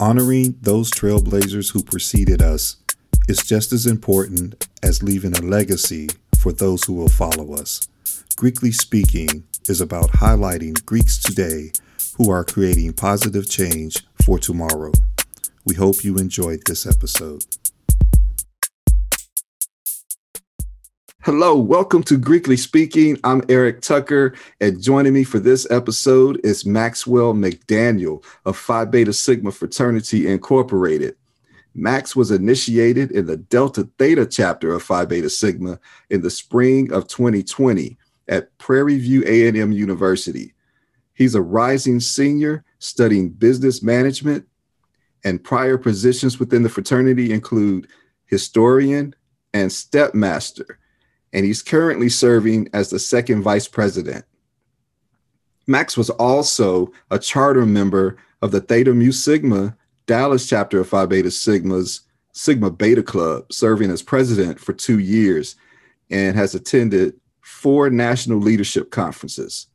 Honoring those trailblazers who preceded us is just as important as leaving a legacy for those who will follow us. Greekly Speaking is about highlighting Greeks today who are creating positive change for tomorrow. We hope you enjoyed this episode. Hello, welcome to Greekly Speaking. I'm Eric Tucker, and joining me for this episode is Maxwell McDaniel of Phi Beta Sigma Fraternity Incorporated. Max was initiated in the Delta Theta chapter of Phi Beta Sigma in the spring of 2020 at Prairie View A&M University. He's a rising senior studying business management, and prior positions within the fraternity include historian and stepmaster, and he's currently serving as the second vice president. Max was also a charter member of the Theta Mu Sigma Dallas chapter of Phi Beta Sigma's Sigma Beta Club, serving as president for 2 years, and has attended 4 national leadership conferences.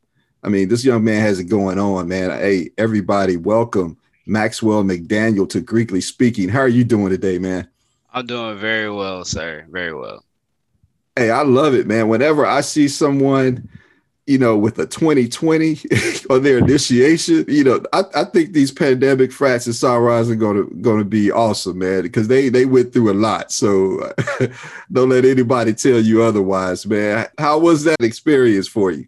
I mean, this young man has it going on, man. Hey, everybody, welcome Maxwell McDaniel to Greekly Speaking. How are you doing today, man? I'm doing very well, sir. Very well. Hey, I love it, man. Whenever I see someone, you know, with a 2020 on their initiation, you know, I think these pandemic frats and sorors are going to be awesome, man, because they went through a lot. So don't let anybody tell you otherwise, man. How was that experience for you?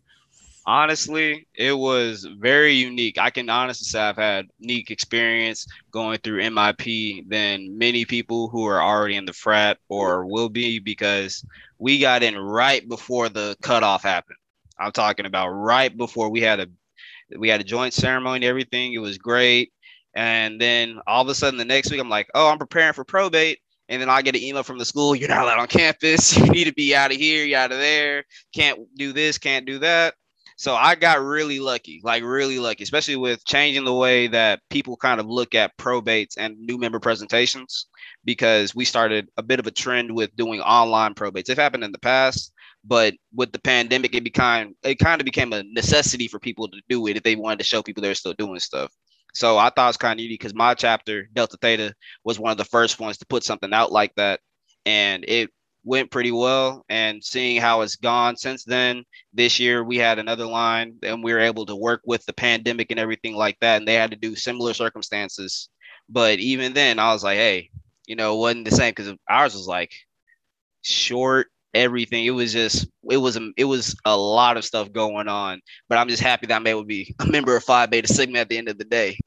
Honestly, it was very unique. I can honestly say I've had unique experience going through MIP than many people who are already in the frat or will be, because we got in right before the cutoff happened. I'm talking about right before we had a joint ceremony, everything. It was great. And then all of a sudden the next week I'm like, oh, I'm preparing for probate. And then I get an email from the school. You're not allowed on campus. You need to be out of here. You're out of there. Can't do this. Can't do that. So I got really lucky, especially with changing the way that people kind of look at probates and new member presentations, because we started a bit of a trend with doing online probates. It happened in the past, but with the pandemic, it kind of became a necessity for people to do it if they wanted to show people they're still doing stuff. So I thought it was kind of unique because my chapter, Delta Theta, was one of the first ones to put something out like that, and it went pretty well. And seeing how it's gone since then, this year we had another line and we were able to work with the pandemic and everything like that. And they had to do similar circumstances. But even then I was like, hey, you know, it wasn't the same because ours was like short, everything. It was a lot of stuff going on, but I'm just happy that I'm able to be a member of Phi Beta Sigma at the end of the day.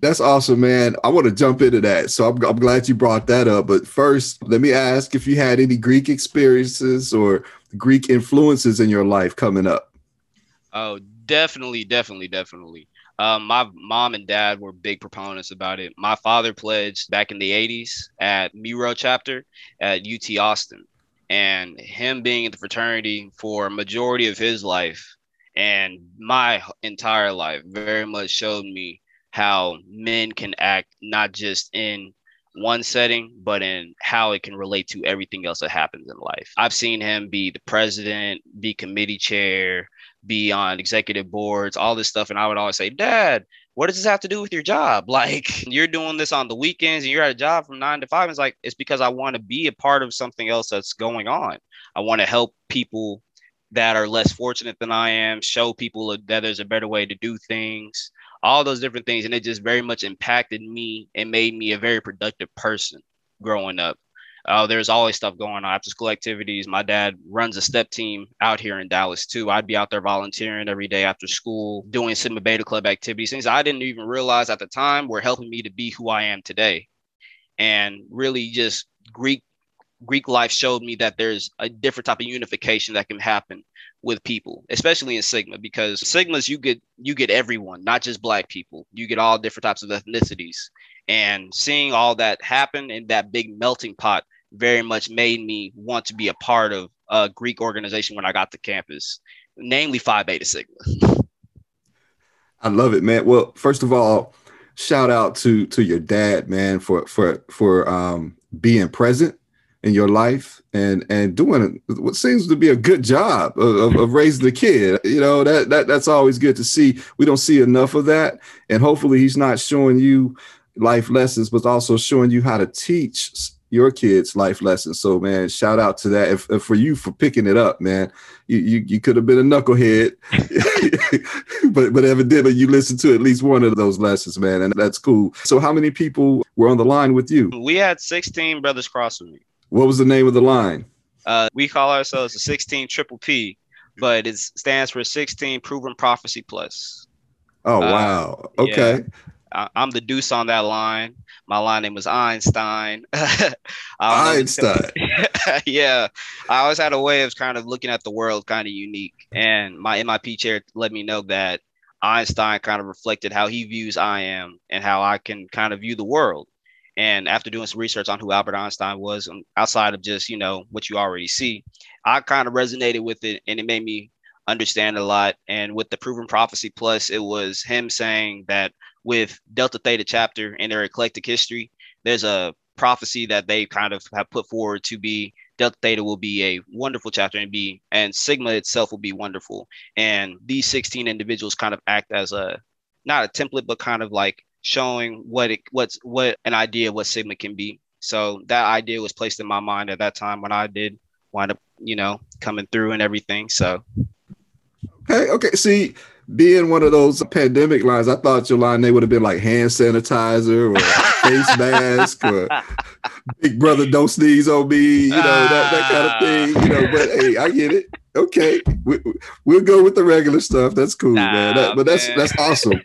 That's awesome, man. I want to jump into that. So I'm glad you brought that up. But first, let me ask if you had any Greek experiences or Greek influences in your life coming up. Oh, definitely. My mom and dad were big proponents about it. My father pledged back in the 80s at Miro Chapter at UT Austin. And him being in the fraternity for a majority of his life and my entire life very much showed me how men can act, not just in one setting, but in how it can relate to everything else that happens in life. I've seen him be the president, be committee chair, be on executive boards, all this stuff. And I would always say, Dad, what does this have to do with your job? Like, you're doing this on the weekends and you're at a job from 9 to 5. It's like, it's because I want to be a part of something else that's going on. I want to help people that are less fortunate than I am, show people that there's a better way to do things. All those different things. And it just very much impacted me and made me a very productive person growing up. There's always stuff going on, after school activities. My dad runs a step team out here in Dallas, too. I'd be out there volunteering every day after school, doing Sigma Beta Club activities, things I didn't even realize at the time were helping me to be who I am today. And really just Greek life showed me that there's a different type of unification that can happen with people, especially in Sigma, because Sigmas, you get everyone, not just Black people. You get all different types of ethnicities, and seeing all that happen in that big melting pot very much made me want to be a part of a Greek organization when I got to campus, namely Phi Beta Sigma. I love it, man. Well, first of all, shout out to your dad, man, for being present in your life and doing what seems to be a good job of raising the kid. You know, that's always good to see. We don't see enough of that. And hopefully he's not showing you life lessons, but also showing you how to teach your kids life lessons. So, man, shout out to that. If for you for picking it up, man, you could have been a knucklehead, but evidently you listened to at least one of those lessons, man. And that's cool. So how many people were on the line with you? We had 16 brothers cross with me. What was the name of the line? We call ourselves the 16 Triple P, but it stands for 16 Proven Prophecy Plus. Oh, wow. Okay. Yeah. I'm the deuce on that line. My line name was Einstein. Einstein. Yeah. I always had a way of kind of looking at the world kind of unique. And my MIP chair let me know that Einstein kind of reflected how he views I am and how I can kind of view the world. And after doing some research on who Albert Einstein was, outside of just, you know, what you already see, I kind of resonated with it, and it made me understand a lot. And with the Proven Prophecy Plus, it was him saying that with Delta Theta chapter in their eclectic history, there's a prophecy that they kind of have put forward to be Delta Theta will be a wonderful chapter and Sigma itself will be wonderful. And these 16 individuals kind of act as a, not a template, but kind of like showing what an idea of what Sigma can be. So that idea was placed in my mind at that time when I did wind up, you know, coming through and everything. So. Okay. See, being one of those pandemic lines, I thought your line, they would have been like hand sanitizer or face mask or big brother don't sneeze on me, you know, that kind of thing, you know, but hey, I get it. Okay. We'll go with the regular stuff. That's cool, man. But that's awesome.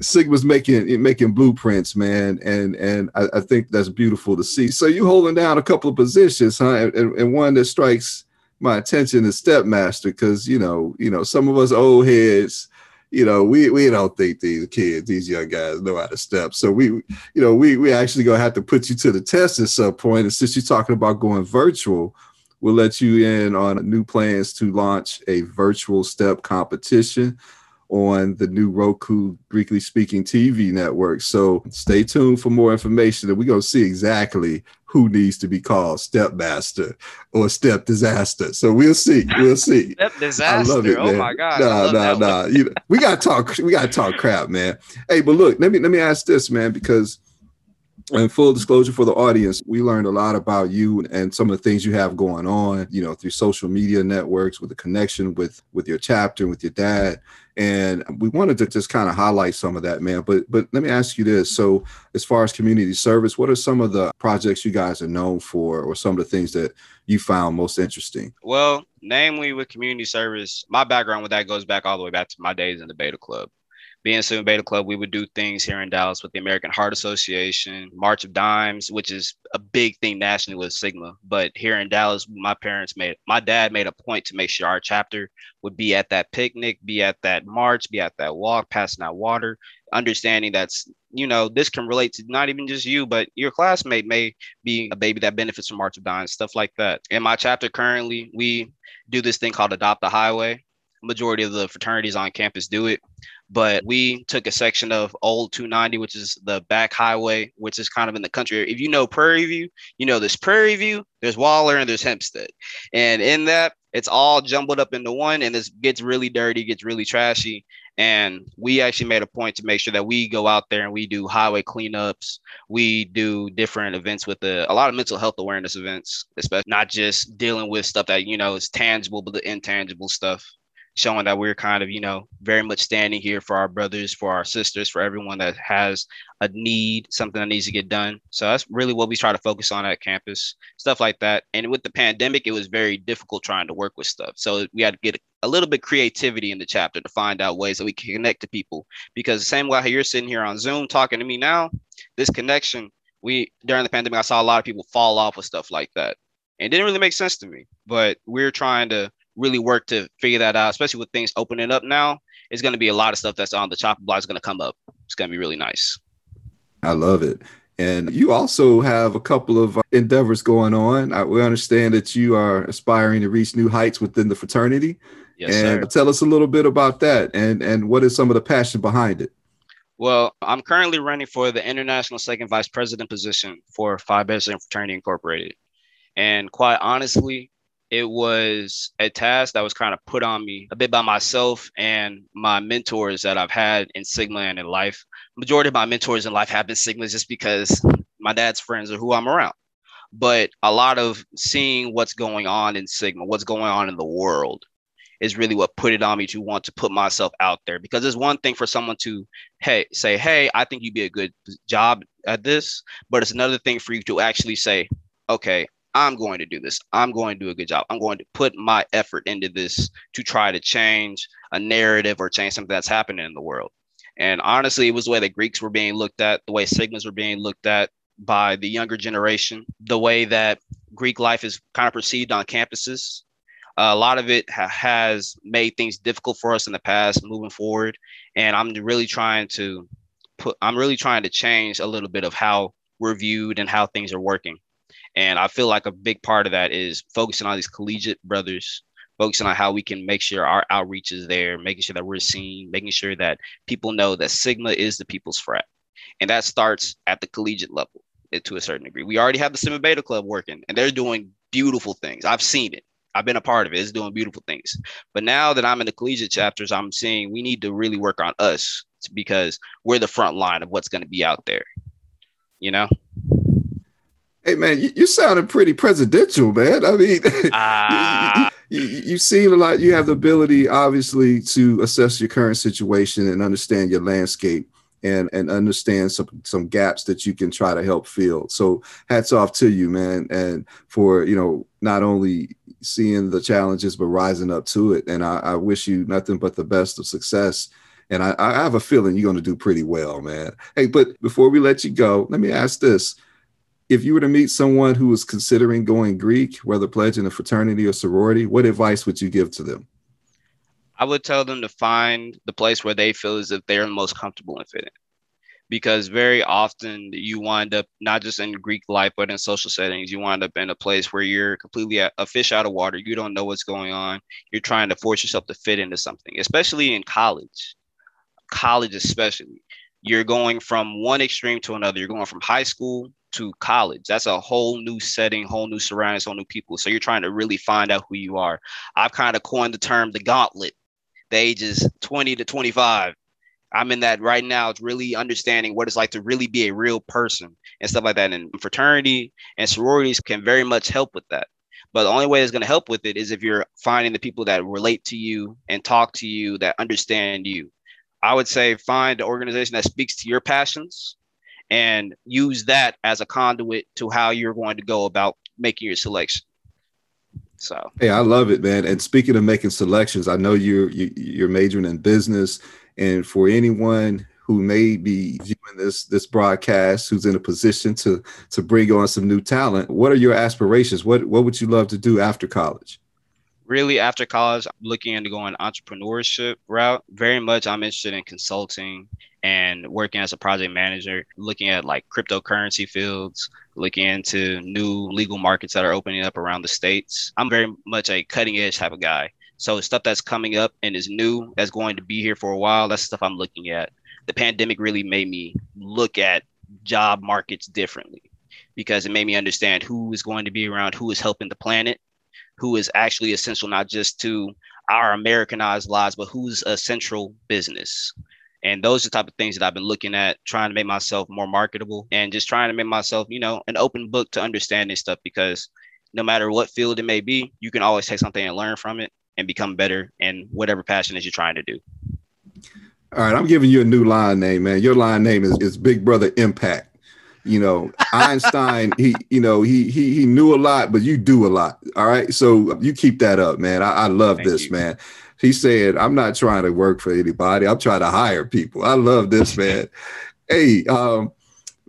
Sigma's making blueprints, man. And I think that's beautiful to see. So you holding down a couple of positions, huh? And one that strikes my attention is stepmaster, because you know, some of us old heads, you know, we don't think these young guys know how to step. So we actually gonna have to put you to the test at some point. And since you're talking about going virtual, we'll let you in on new plans to launch a virtual step competition on the new Roku Greekly Speaking TV network. So stay tuned for more information, and we're gonna see exactly who needs to be called stepmaster or step disaster. So we'll see. Step disaster. I love it, man. Oh my God. Nah. You know, we gotta talk crap, man. Hey, but look, let me ask this, man, because in full disclosure for the audience, we learned a lot about you and some of the things you have going on, you know, through social media networks, with the connection with your chapter, with your dad. And we wanted to just kind of highlight some of that, man. But let me ask you this. So as far as community service, what are some of the projects you guys are known for, or some of the things that you found most interesting? Well, namely with community service, my background with that goes back all the way back to my days in the Beta Club. Being Sigma Beta Club, we would do things here in Dallas with the American Heart Association, March of Dimes, which is a big thing nationally with Sigma. But here in Dallas, my dad made a point to make sure our chapter would be at that picnic, be at that march, be at that walk, passing out water, understanding that's, you know, this can relate to not even just you, but your classmate may be a baby that benefits from March of Dimes, stuff like that. In my chapter currently, we do this thing called Adopt the Highway. Majority of the fraternities on campus do it, but we took a section of old 290, which is the back highway, which is kind of in the country. If you know Prairie View, you know there's Prairie View, there's Waller, and there's Hempstead. And in that, it's all jumbled up into one, and it gets really dirty, gets really trashy. And we actually made a point to make sure that we go out there and we do highway cleanups. We do different events with a lot of mental health awareness events, especially not just dealing with stuff that, you know, is tangible, but the intangible stuff. Showing that we're kind of, you know, very much standing here for our brothers, for our sisters, for everyone that has a need, something that needs to get done. So that's really what we try to focus on at campus, stuff like that. And with the pandemic, it was very difficult trying to work with stuff. So we had to get a little bit creativity in the chapter to find out ways that we can connect to people, because the same way you're sitting here on Zoom talking to me now, this connection, during the pandemic, I saw a lot of people fall off with stuff like that. And it didn't really make sense to me, but we're trying to really work to figure that out, especially with things opening up now. It's going to be a lot of stuff that's on the chopping block is going to come up. It's going to be really nice. I love it. And you also have a couple of endeavors going on. We understand that you are aspiring to reach new heights within the fraternity. Yes, and sir. Tell us a little bit about that and what is some of the passion behind it? Well, I'm currently running for the International Second Vice President position for Phi Beta Sigma Fraternity Incorporated. And quite honestly, it was a task that was kind of put on me a bit by myself and my mentors that I've had in Sigma and in life. Majority of my mentors in life have been Sigmas just because my dad's friends are who I'm around. But a lot of seeing what's going on in Sigma, what's going on in the world, is really what put it on me to want to put myself out there. Because it's one thing for someone to say, hey, I think you'd be a good job at this. But it's another thing for you to actually say, okay, I'm going to do this. I'm going to do a good job. I'm going to put my effort into this to try to change a narrative or change something that's happening in the world. And honestly, it was the way the Greeks were being looked at, the way Sigmas were being looked at by the younger generation, the way that Greek life is kind of perceived on campuses. A lot of it has made things difficult for us in the past moving forward. And I'm really trying to change a little bit of how we're viewed and how things are working. And I feel like a big part of that is focusing on these collegiate brothers, focusing on how we can make sure our outreach is there, making sure that we're seen, making sure that people know that Sigma is the people's frat. And that starts at the collegiate level to a certain degree. We already have the Sigma Beta Club working, and they're doing beautiful things. I've seen it. I've been a part of it. It's doing beautiful things. But now that I'm in the collegiate chapters, I'm seeing we need to really work on us because we're the front line of what's going to be out there, you know? Hey, man, you sounded pretty presidential, man. I mean, you seem a lot. You have the ability, obviously, to assess your current situation and understand your landscape. And understand some gaps that you can try to help fill. So hats off to you, man, and for, you know, not only seeing the challenges, but rising up to it. And I wish you nothing but the best of success. And I have a feeling you're going to do pretty well, man. Hey, but before we let you go, let me ask this. If you were to meet someone who was considering going Greek, whether pledging a fraternity or sorority, what advice would you give to them? I would tell them to find the place where they feel as if they're most comfortable and fit in, because very often you wind up not just in Greek life, but in social settings, you wind up in a place where you're completely a fish out of water. You don't know what's going on. You're trying to force yourself to fit into something, especially in college, especially. You're going from one extreme to another. You're going from high school to college. That's a whole new setting, whole new surroundings, whole new people. So you're trying to really find out who you are. I've kind of coined the term, the gauntlet. The ages 20 to 25. I'm in that right now. It's really understanding what it's like to really be a real person and stuff like that. And fraternity and sororities can very much help with that. But the only way that's going to help with it is if you're finding the people that relate to you and talk to you, that understand you. I would say find an organization that speaks to your passions and use that as a conduit to how you're going to go about making your selection. So, hey, I love it, man. And speaking of making selections, I know you're majoring in business. And for anyone who may be viewing this broadcast, who's in a position to bring on some new talent, what are your aspirations? What would you love to do after college? Really, after college, I'm looking into going entrepreneurship route. Very much, I'm interested in consulting and working as a project manager, looking at like cryptocurrency fields, looking into new legal markets that are opening up around the states. I'm very much a cutting edge type of guy. So stuff that's coming up and is new, that's going to be here for a while, that's stuff I'm looking at. The pandemic really made me look at job markets differently because it made me understand who is going to be around, who is helping the planet, who is actually essential, not just to our Americanized lives, but who's a central business. And those are the type of things that I've been looking at, trying to make myself more marketable and just trying to make myself, you know, an open book to understanding stuff, because no matter what field it may be, you can always take something and learn from it and become better in whatever passion is you're trying to do. All right. I'm giving you a new line name, man. Your line name is Big Brother Impact. You know, Einstein, he knew a lot, but you do a lot. All right. So you keep that up, man. I love this, man. He said, I'm not trying to work for anybody. I'm trying to hire people. I love this, man. Hey,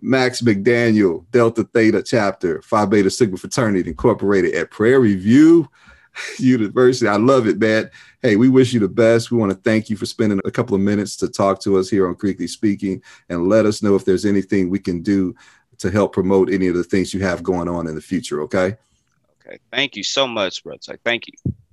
Max McDaniel, Delta Theta Chapter, Phi Beta Sigma Fraternity Incorporated at Prairie View University. I love it, man. Hey, we wish you the best. We want to thank you for spending a couple of minutes to talk to us here on Greekly Speaking, and let us know if there's anything we can do to help promote any of the things you have going on in the future. Okay. Thank you so much, bro. Thank you.